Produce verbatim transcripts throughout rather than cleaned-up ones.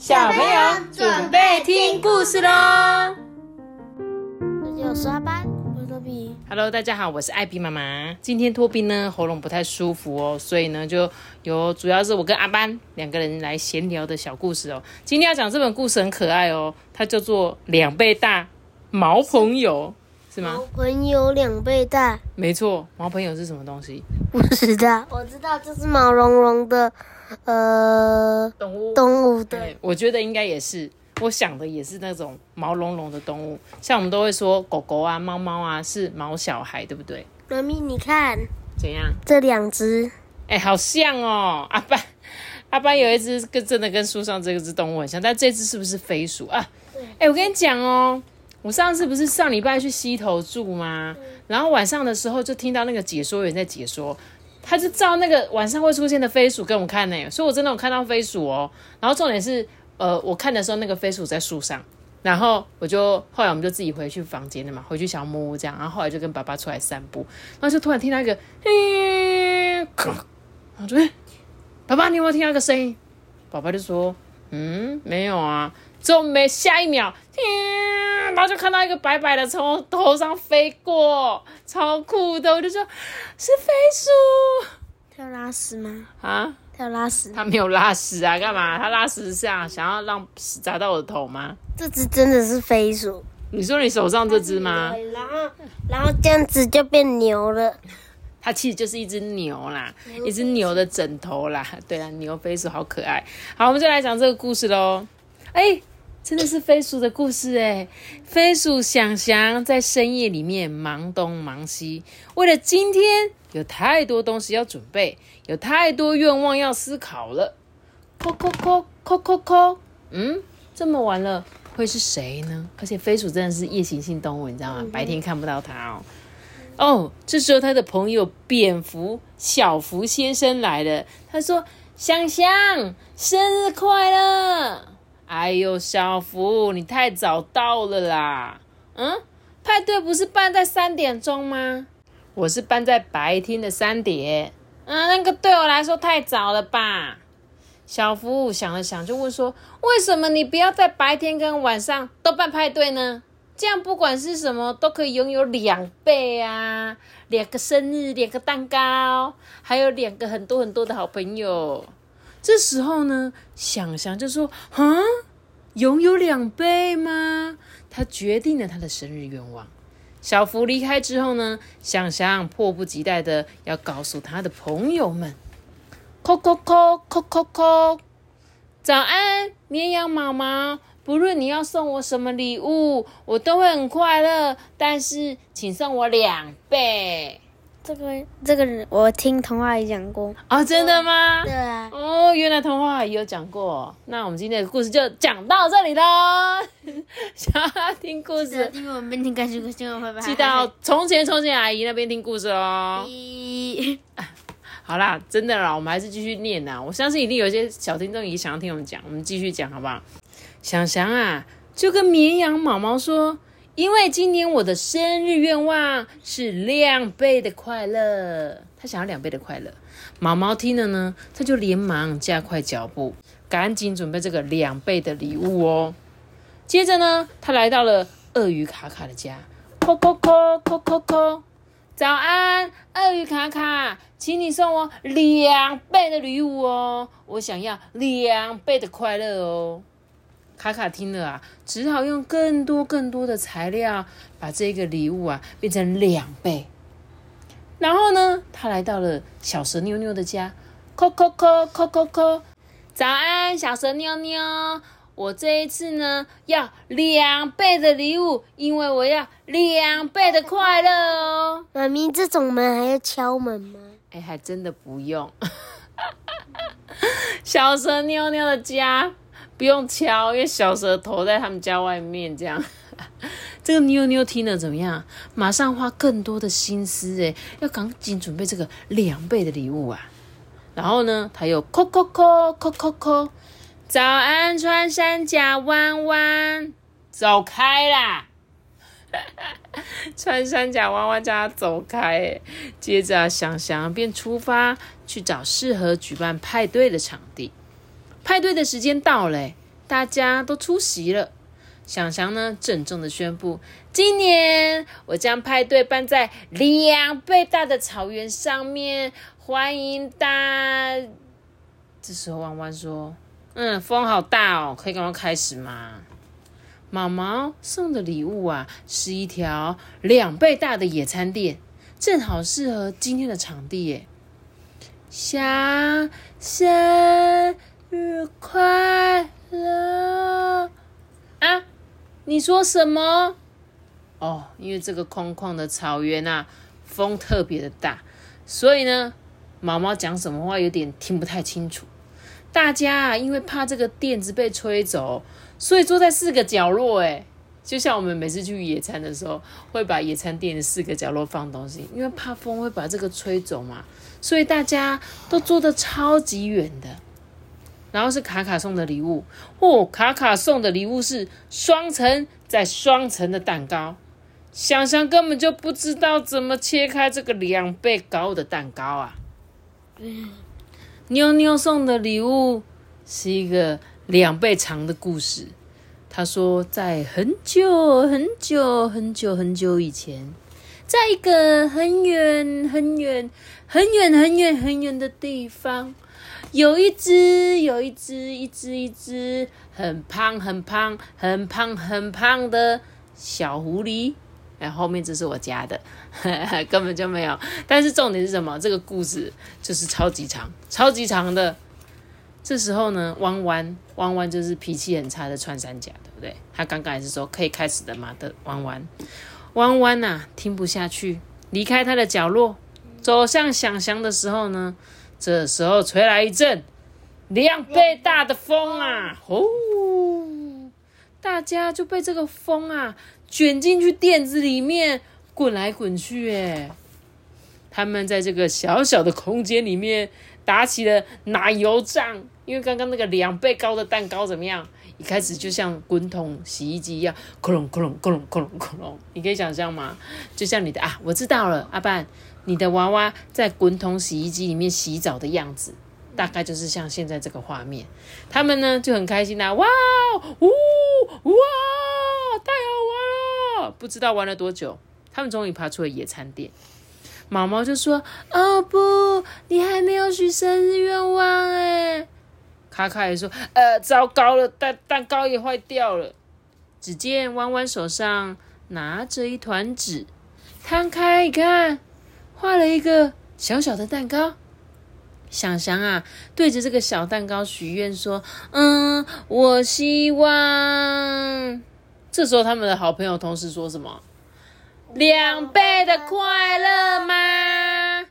小朋友准备听故事咯。大家有十二班，我是托比。Hello， 大家好，我是艾比妈妈。今天托比呢喉咙不太舒服哦，所以呢就有主要是我跟阿班两个人来闲聊的小故事哦。今天要讲这本故事很可爱哦，它叫做两倍大毛朋友。是吗？毛朋友两倍大，没错。毛朋友是什么东西？不知道，我知道这是毛茸茸的，呃，动物。动物对、欸，我觉得应该也是，我想的也是那种毛茸茸的动物。像我们都会说狗狗啊、猫猫啊是毛小孩，对不对？妈咪，你看怎样？这两只，哎、欸，好像哦。阿班，阿班有一只跟真的跟树上这只动物很像，但这只是不是飞鼠啊？哎、欸，我跟你讲哦。我上次不是上礼拜去溪头住吗？然后晚上的时候就听到那个解说员在解说，他就照那个晚上会出现的飞鼠给我们看耶，所以我真的有看到飞鼠哦。然后重点是，呃，我看的时候那个飞鼠在树上，然后我就后来我们就自己回去房间了嘛，回去小木屋这样。然后后来就跟爸爸出来散步，然后就突然听到一个，然后就、欸、爸爸你有没有听到一个声音？爸爸就说嗯没有啊，之后没下一秒，然后就看到一个白白的从头上飞过，超酷的！我就说，是飞鼠。他有拉屎吗？啊，他有拉屎？他没有拉屎啊，干嘛？他拉屎是啊，想要让屎砸到我的头吗？这只真的是飞鼠。你说你手上这只吗？然后，然后这样子就变牛了。它其实就是一只牛啦，一只牛的枕头啦。对啦，牛飞鼠好可爱。好，我们就来讲这个故事喽。哎。真的是飞鼠的故事耶。飞鼠翔翔在深夜里面忙东忙西，为了今天有太多东西要准备，有太多愿望要思考了。叩叩叩叩叩叩，嗯，这么晚了会是谁呢？而且飞鼠真的是夜行性动物，你知道吗？白天看不到它哦。哦，这时候他的朋友蝙蝠小福先生来了，他说：“翔翔，生日快乐！”哎呦，小福，你太早到了啦！嗯，派对不是办在三点钟吗？我是办在白天的三点。嗯，那个对我来说太早了吧？小福想了想，就问说：“为什么你不要在白天跟晚上都办派对呢？这样不管是什么都可以拥有两倍啊，两个生日，两个蛋糕，还有两个很多很多的好朋友。”这时候呢，翔翔就说：“啊，拥有两倍吗？”他决定了他的生日愿望。小福离开之后呢，翔翔迫不及待的要告诉他的朋友们：“叩叩叩叩叩叩，早安，绵羊毛毛！不论你要送我什么礼物，我都会很快乐。但是，请送我两倍。”这个这个我听童话也讲过哦，真的吗？对啊，哦，原来童话也有讲过。那我们今天的故事就讲到这里喽。想要听故事，因为我们听故事，拜拜。记到从前从前阿姨那边听故事哦。好啦，真的啦，我们还是继续念啦。我相信一定有一些小听众也想要听我们讲，我们继续讲好不好？翔翔啊，就跟绵羊毛毛说。因为今年我的生日愿望是两倍的快乐，他想要两倍的快乐。毛毛听了呢，他就连忙加快脚步，赶紧准备这个两倍的礼物哦。接着呢，他来到了鳄鱼卡卡的家，叩叩叩叩叩叩，早安，鳄鱼卡卡，请你送我两倍的礼物哦，我想要两倍的快乐哦。卡卡听了啊，只好用更多更多的材料把这个礼物啊变成两倍。然后呢，他来到了小蛇妞妞的家，叩叩叩叩叩叩，早安，小蛇妞妞，我这一次呢要两倍的礼物，因为我要两倍的快乐哦。妈咪，这种门还要敲门吗？哎，还真的不用。小蛇妞妞的家。不用敲，因为小蛇头在他们家外面这样。这个妞妞听了怎么样？马上花更多的心思哎，要赶紧准备这个两倍的礼物啊！然后呢，他又叩叩叩叩叩叩，早安穿山甲弯弯，走开啦！穿山甲弯弯叫他走开哎。接着啊，翔翔便出发去找适合举办派对的场地。派对的时间到了，大家都出席了。想想呢郑重的宣布，今年我将派对办在两倍大的草原上面，欢迎大。这时候弯弯说，嗯，风好大哦，可以赶快开始吗？毛毛送的礼物啊，是一条两倍大的野餐垫，正好适合今天的场地耶。想生日快乐啊！你说什么？哦，因为这个空旷的草原啊，风特别的大，所以呢，毛毛讲什么话有点听不太清楚。大家啊，因为怕这个垫子被吹走，所以坐在四个角落耶。就像我们每次去野餐的时候，会把野餐垫的四个角落放东西，因为怕风会把这个吹走嘛，所以大家都坐得超级远的。然后是卡卡送的礼物哦，卡卡送的礼物是双层再双层的蛋糕，想想根本就不知道怎么切开这个两倍高的蛋糕啊。妞妞送的礼物是一个两倍长的故事，他说在很久很久很久很久以前，在一个很远很远很远很远很远的地方，有一只有一只一只一只很胖很胖很胖很胖的小狐狸。哎，后面这是我加的，呵呵，根本就没有。但是重点是什么？这个故事就是超级长超级长的。这时候呢，弯弯弯弯就是脾气很差的穿山甲，对不对？他刚刚也是说可以开始的嘛的。弯弯弯弯啊听不下去，离开他的角落走向想想的时候呢，这时候吹来一阵两倍大的风啊，哦，大家就被这个风啊卷进去垫子里面滚来滚去耶。他们在这个小小的空间里面打起了奶油仗，因为刚刚那个两倍高的蛋糕怎么样，一开始就像滚筒洗衣机一样，咕隆咕隆咕隆咕隆咕隆，你可以想象吗？就像你的啊，我知道了，阿班，你的娃娃在滚筒洗衣机里面洗澡的样子，大概就是像现在这个画面。他们呢就很开心啊，哇，呜哇，太好玩了！不知道玩了多久，他们终于爬出了野餐垫。毛毛就说：“哦不，你还没有许生日愿望哎。”卡卡也说：“呃，糟糕了，蛋蛋糕也坏掉了。”只见弯弯手上拿着一团纸，摊开一看，画了一个小小的蛋糕。想想啊，对着这个小蛋糕许愿说：“嗯，我希望。”这时候，他们的好朋友同时说什么？两倍的快乐吗？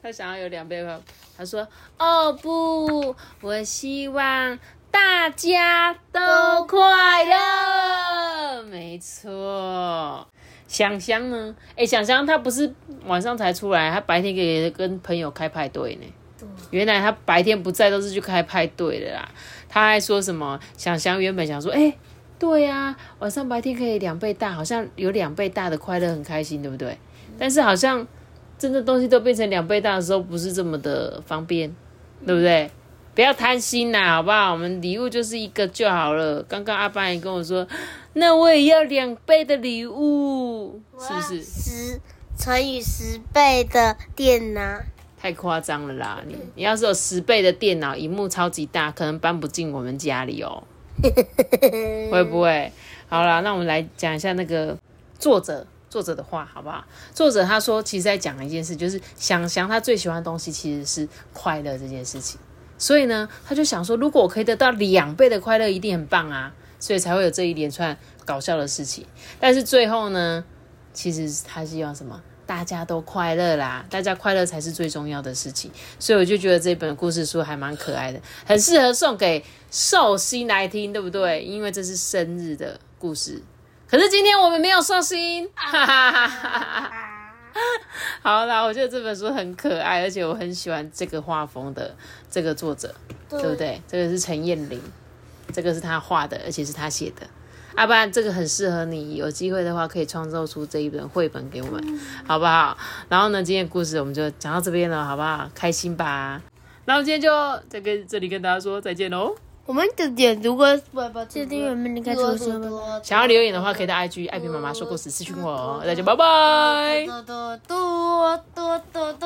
他想要有两倍吗？他说：“哦不，我希望大家都快乐。”没错，想想呢？哎，想想他不是晚上才出来，他白天给跟朋友开派对呢。原来他白天不在，都是去开派对的啦。他还说什么？想想原本想说，哎。对啊，晚上白天可以两倍大，好像有两倍大的快乐，很开心，对不对？但是好像真的东西都变成两倍大的时候，不是这么的方便，对不对？不要贪心啦，好不好？我们礼物就是一个就好了。刚刚阿班也跟我说，那我也要两倍的礼物，是不是？十乘以十倍的电脑，太夸张了啦！你你要是有十倍的电脑，萤幕超级大，可能搬不进我们家里哦。会不会？好啦，那我们来讲一下那个作者作者的话好不好？作者他说，其实在讲一件事，就是想想他最喜欢的东西其实是快乐这件事情，所以呢他就想说，如果我可以得到两倍的快乐一定很棒啊，所以才会有这一连串搞笑的事情。但是最后呢，其实他希望什么？大家都快乐啦，大家快乐才是最重要的事情。所以我就觉得这本故事书还蛮可爱的，很适合送给寿星来听，对不对？因为这是生日的故事。可是今天我们没有寿星，哈哈哈哈。好啦，我觉得这本书很可爱，而且我很喜欢这个画风的这个作者， 对, 对不对？这个是陈彦霖，这个是他画的，而且是他写的。阿班，这个很适合你，有机会的话可以创造出这一本绘本给我们，好不好？然后呢，今天的故事我们就讲到这边了，好不好？开心吧！那我们今天就在跟这里跟大家说再见喽。我们的点如果记得订阅我们，你看这个想要留言的话，可以到 I G 爱萍妈妈说故事私讯我哦。大家拜拜。